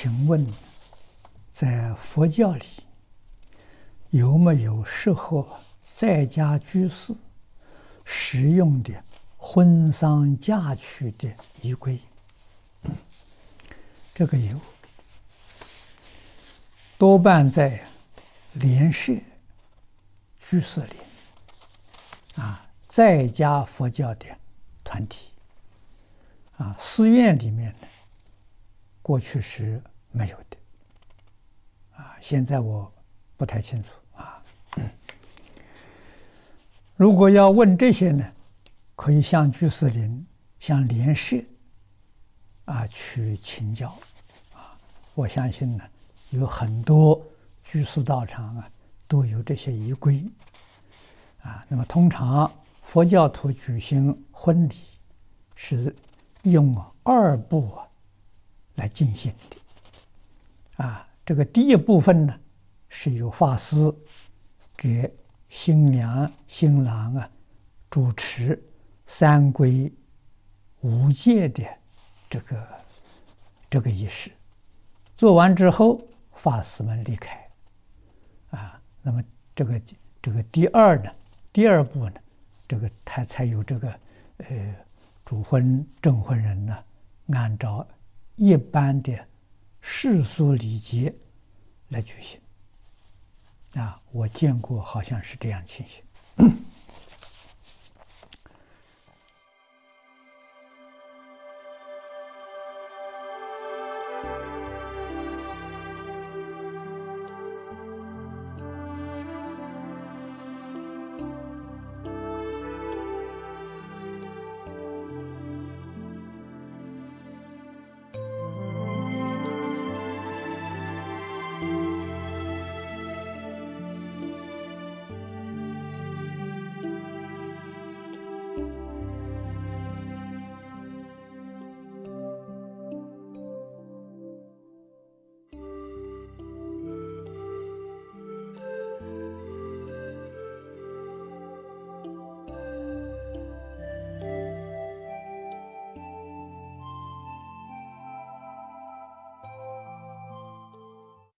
请问，在佛教里有没有适合在家居士使用的婚丧嫁娶的仪规？这个有，多半在莲社、居士里，在家佛教的团体，寺院里面呢，过去是没有的，现在我不太清楚。如果要问这些呢，可以向居士林、向莲社去请教。我相信呢，有很多居士道场都有这些仪规。那么通常佛教徒举行婚礼是用2部来进行的。这个第一部分呢，是由法师给新娘、新郎主持三规五戒的这个仪式。做完之后，法师们离开。那么这个第二步呢，这个他才有这个主婚证婚人呢，按照一般的世俗礼节来举行。我见过好像是这样情形。